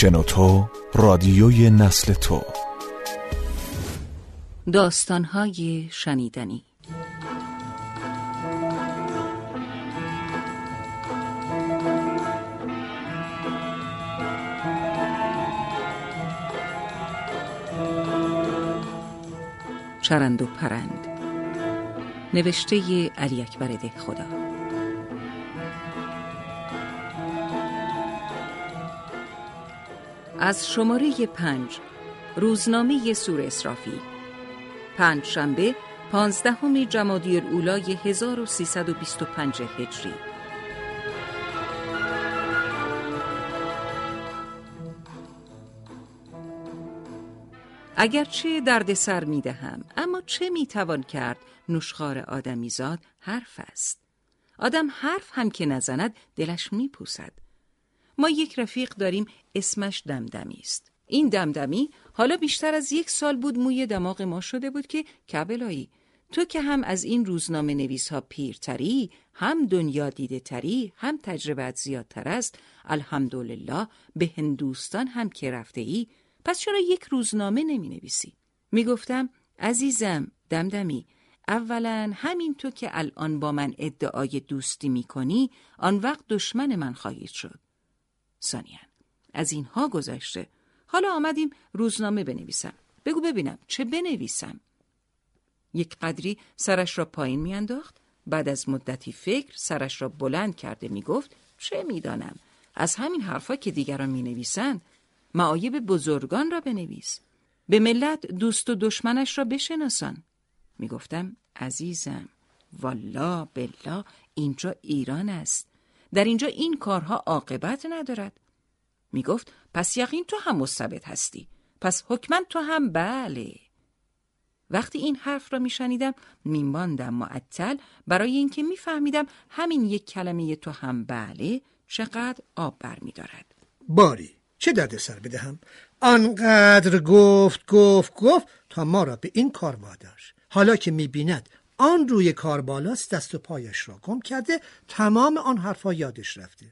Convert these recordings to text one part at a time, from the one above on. شنوتو، رادیوی نسل تو. داستان‌های شنیدنی. چرند و پرند، نوشته علی اکبر دهخدا، از شماره 5 روزنامه سور اسرافیل، پنجشنبه 15 جمادی الاولی 1325 هجری. اگرچه درد سر می دهم، اما چه می توان کرد؟ نشخوار آدمی زاد حرف است. آدم حرف هم که نزند دلش می پوسد. ما یک رفیق داریم اسمش دمدمی است. این دمدمی حالا بیشتر از 1 سال بود موی دماغ ما شده بود که کبلایی، تو که هم از این روزنامه نویس ها پیرتری، هم دنیا دیده تری، هم تجربت زیادتر است، الحمدلله به هندوستان هم که رفته ای، پس چرا یک روزنامه نمی نویسی؟ می گفتم عزیزم دمدمی، اولا همین تو که الان با من ادعای دوستی می کنی، آن وقت دشمن من خواهید شد. ثانیاً از اینها گذشته، حالا آمدیم روزنامه بنویسم. بگو ببینم چه بنویسم؟ یک قدری سرش را پایین می انداخت، بعد از مدتی فکر سرش را بلند کرده می گفت چه می دانم؟ از همین حرفا که دیگران می نویسند، معایب بزرگان را بنویس، به ملت دوست و دشمنش را بشناسان. می گفتم عزیزم والا بلا اینجا ایران است، در اینجا این کارها عاقبت ندارد. می گفت پس یقین تو هم مستبد هستی، پس حکما تو هم. بله، وقتی این حرف را می شنیدم می ماندم معطل، برای اینکه می فهمیدم همین یک کلمه تو هم بله چقدر آب بر می دارد. باری چه درد سر بدهم؟ آنقدر گفت تا ما را به این کار واداشت. حالا که می‌بیند آن روی کار بالاست، دست و پایش را گم کرده، تمام آن حرفا یادش رفته.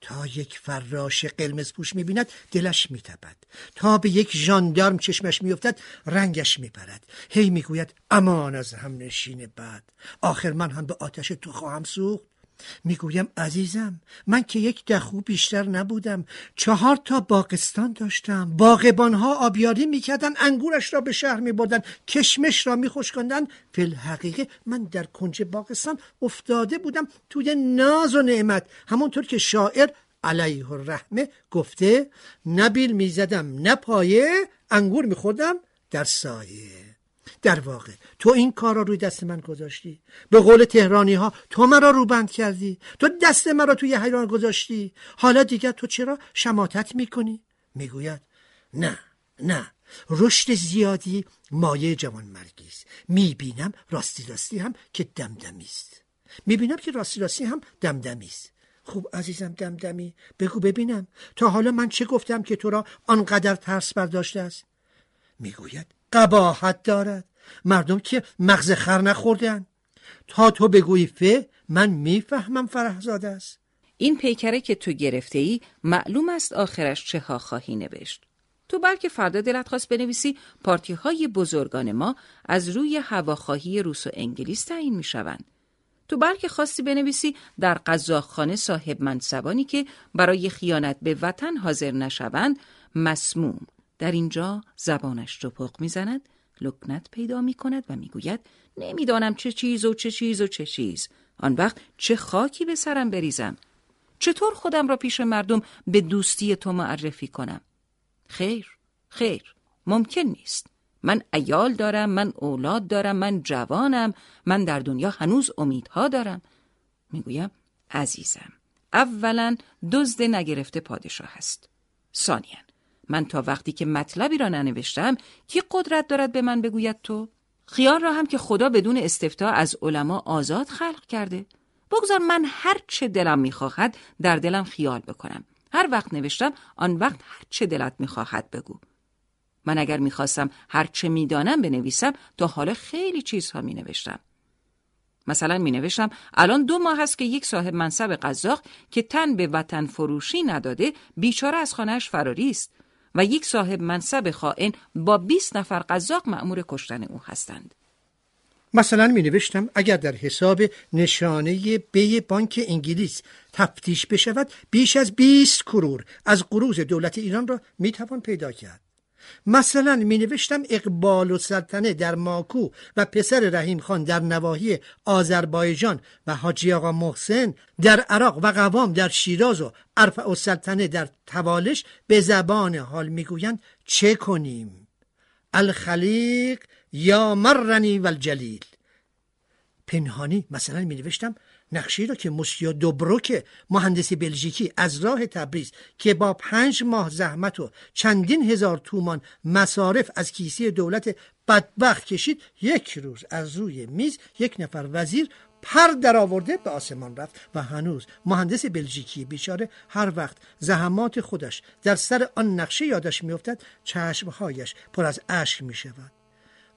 تا یک فراش قلمز پوش می‌بیند دلش می‌تپد، تا به یک ژاندارم چشمش می‌افتد رنگش می‌پرد. هی می‌گوید امان از هم نشین بد، آخر من هم به آتش تو خواهم سوخت. میگویم عزیزم من که یک دخو بیشتر نبودم، 4 تا باغستان داشتم، باغبانها آبیاری میکردن، انگورش را به شهر میبردن، کشمش را میخشکندن. فی الحقیقه من در کنج باغستان افتاده بودم توی ناز و نعمت، همونطور که شاعر علیه الرحمه گفته نبیل میزدم نه پایه، انگور میخوردم در سایه. در واقع تو این کار را روی دست من گذاشتی، به قول تهرانی ها تو مرا روبند کردی، تو دست مرا توی حیران گذاشتی، حالا دیگر تو چرا شماتت میکنی؟ میگوید نه رشد زیادی مایه جوانمرگی است. میبینم راستی هم که دمدمی است، خوب عزیزم دمدمی بگو ببینم تا حالا من چه گفتم که تو را آنقدر ترس برداشته است؟ میگوید قباحت دارد، مردم که مغز خر نخوردن. تا تو بگویی من میفهمم فرخزاد است. این پیکره که تو گرفته ای معلوم است آخرش چه ها خواهی نوشت. تو بلکه فردا دلت خواست بنویسی پارتی های بزرگان ما از روی هواخواهی روس و انگلیس تعیین میشوند. تو بلکه خواستی بنویسی در قزاقخانه صاحب منصبانی که برای خیانت به وطن حاضر نشوند مسموم، در اینجا زبانش چپق میزند، لکنت پیدا میکند و میگوید نمیدانم چه چیز. آن وقت چه خاکی به سرم بریزم؟ چطور خودم را پیش مردم به دوستی تو معرفی کنم؟ خیر، ممکن نیست. من عیال دارم، من اولاد دارم، من جوانم، من در دنیا هنوز امیدها دارم. میگویم عزیزم اولا دزد نگرفته پادشاه است، ثانیاً من تا وقتی که مطلبی را ننوشتم کی قدرت دارد به من بگوید تو؟ خیال را هم که خدا بدون استفتاء از علما آزاد خلق کرده، بگذار من هر چه دلم میخواهد در دلم خیال بکنم. هر وقت نوشتم آن وقت هر چه دلت میخواهد بگو. من اگر میخواستم هر چه میدانم بنویسم تا حالا خیلی چیزها مینوشتم. مثلا می نوشتم الان 2 ماه هست که یک صاحب منصب قزاق که تن به وطن فروشی نداده بیچاره از خانهش فراری است و یک صاحب منصب خائن با 20 نفر قزاق مأمور کشتن او هستند. مثلا می نوشتم اگر در حساب نشانه بی بانک انگلیس تفتیش بشود بیش از 20 کرور از قروض دولت ایران را می توان پیدا کرد. مثلا می نوشتم اقبال السلطنه در ماکو و پسر رحیم خان در نواحی آذربایجان و حاجی آقا محسن در عراق و قوام در شیراز و عرفا السلطنه در توالش به زبان حال می گویند چه کنیم؟ الخلیق یا مرنی و الجلیل. پنهانی مثلا می نوشتم نقشی را که مستیو دبروک مهندسی بلژیکی از راه تبریز که با 5 ماه زحمت و چندین هزار تومان مصارف از کیسه دولت بدبخت کشید، یک روز از روی میز یک نفر وزیر پر در آورده به آسمان رفت و هنوز مهندس بلژیکی بیچاره هر وقت زحمات خودش در سر آن نقشه یادش میافتد چشمهایش پر از اشک می شود.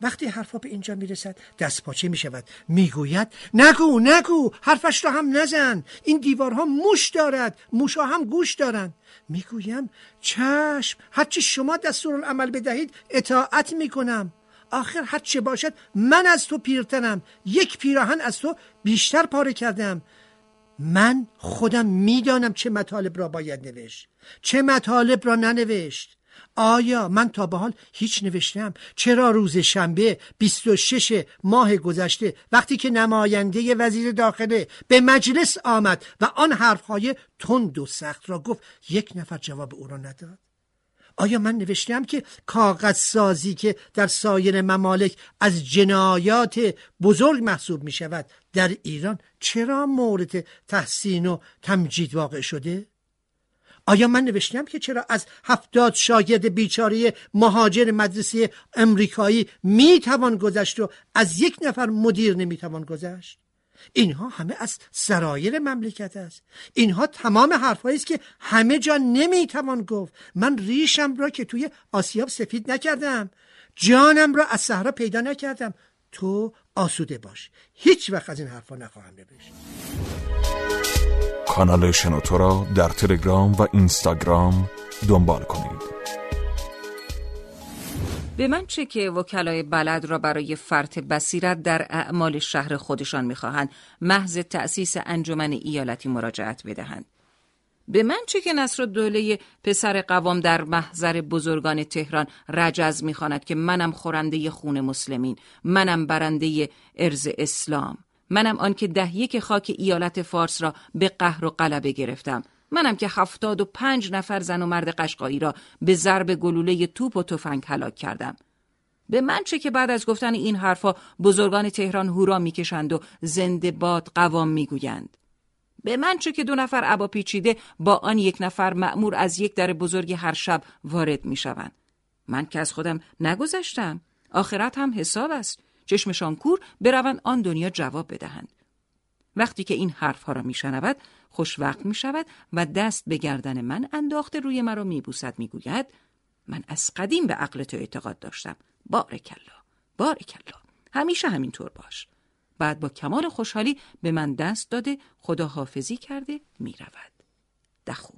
وقتی حرفا به اینجا میرسد دست پاچه میشود، میگوید نگو حرفش را هم نزن، این دیوارها موش دارد، موشا هم گوش دارند. میگویم چشم، هرچی شما دستورالعمل بدهید اطاعت میکنم، آخر هر چه باشد من از تو پیرترم، یک پیراهن از تو بیشتر پاره کردم، من خودم میدانم چه مطالب را باید نوشت، چه مطالب را ننوشت. آیا من تا به حال هیچ نوشتم؟ چرا روز شنبه 26 ماه گذشته وقتی که نماینده وزیر داخله به مجلس آمد و آن حرفهای تند و سخت را گفت یک نفر جواب او را نداد؟ آیا من نوشتم که کاغذ سازی که در سایر ممالک از جنایات بزرگ محسوب می شود در ایران چرا مورد تحسین و تمجید واقع شده؟ آیا من نوشتم که چرا از 70 شاگرد بیچاره مهاجر مدرسه امریکایی میتوان گذشت و از یک نفر مدیر نمیتوان گذشت؟ اینها همه از سرایر مملکت است. اینها تمام حرفایی است که همه جا نمیتوان گفت. من ریشم را که توی آسیاب سفید نکردم، جانم را از صحرا پیدا نکردم. تو آسوده باش، هیچ وقت از این حرفا نخواهم نوشت. کانال شنوتو را در تلگرام و اینستاگرام دنبال کنید. به من چه که وکلای بلد را برای فرط بصیرت در اعمال شهر خودشان می‌خواهند محض تأسیس انجمن ایالتی مراجعت بدهند. به من چه که نصرالدوله پسر قوام در محضر بزرگان تهران رجز می‌خواند که منم خورنده خون مسلمین، منم برنده ارز اسلام، منم آن که 11 خاک ایالت فارس را به قهر و غلبه گرفتم، منم که 75 نفر زن و مرد قشقایی را به ضرب گلوله توپ و تفنگ هلاک کردم. به من چه که بعد از گفتن این حرفا بزرگان تهران هورا میکشند و زنده باد قوام میگویند. به من چه که 2 نفر عبا پیچیده با آن 1 نفر مأمور از یک در بزرگ هر شب وارد میشوند. من که از خودم نگذشتم، آخرت هم حساب است، چشمشان کور بروند آن دنیا جواب بدهند. وقتی که این حرف ها را می شنود خوشوقت می شود و دست به گردن من انداخته روی مرا می بوسد، می گوید من از قدیم به عقل تو اعتقاد داشتم، بارکالله، همیشه همینطور باش. بعد با کمال خوشحالی به من دست داده خداحافظی کرده می رود. دخو.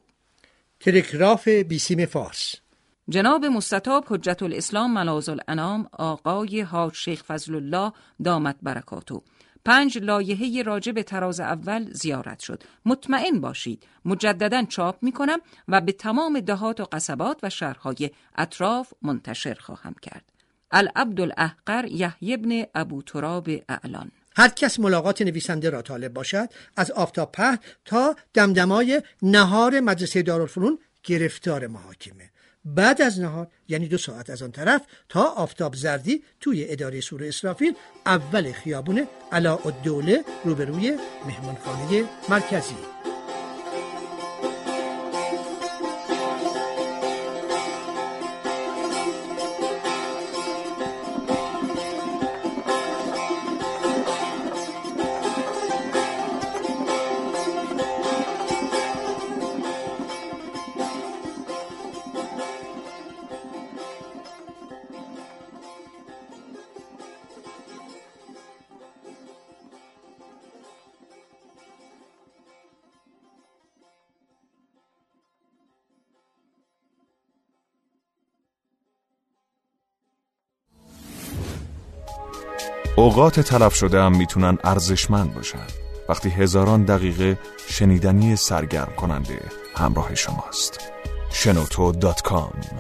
تلگراف بیسیم فارس. جناب مستطاب حجت الاسلام منازل انام آقای حاج شیخ فضل الله دامت برکاتو، 5 لایحه راجع به طراز اول زیارت شد. مطمئن باشید مجدداً چاپ می‌کنم و به تمام دهات و قصبات و شهرهای اطراف منتشر خواهم کرد. عبد الاحقر یحیی بن ابو تراب اعلان. هر کس ملاقات نویسنده را طالب باشد از آفتاب پهن تا دمدمای نهار مدرسه دارالفنون گرفتار محاکمه. بعد از نهار یعنی 2 ساعت از آن طرف تا آفتاب زردی توی اداره سور اسرافیل اول خیابون علاءالدوله روبروی مهمانخانه مرکزی. اوقات تلف شده هم میتونن ارزشمند باشن وقتی هزاران دقیقه شنیدنی سرگرم کننده همراه شماست. شنوتو.com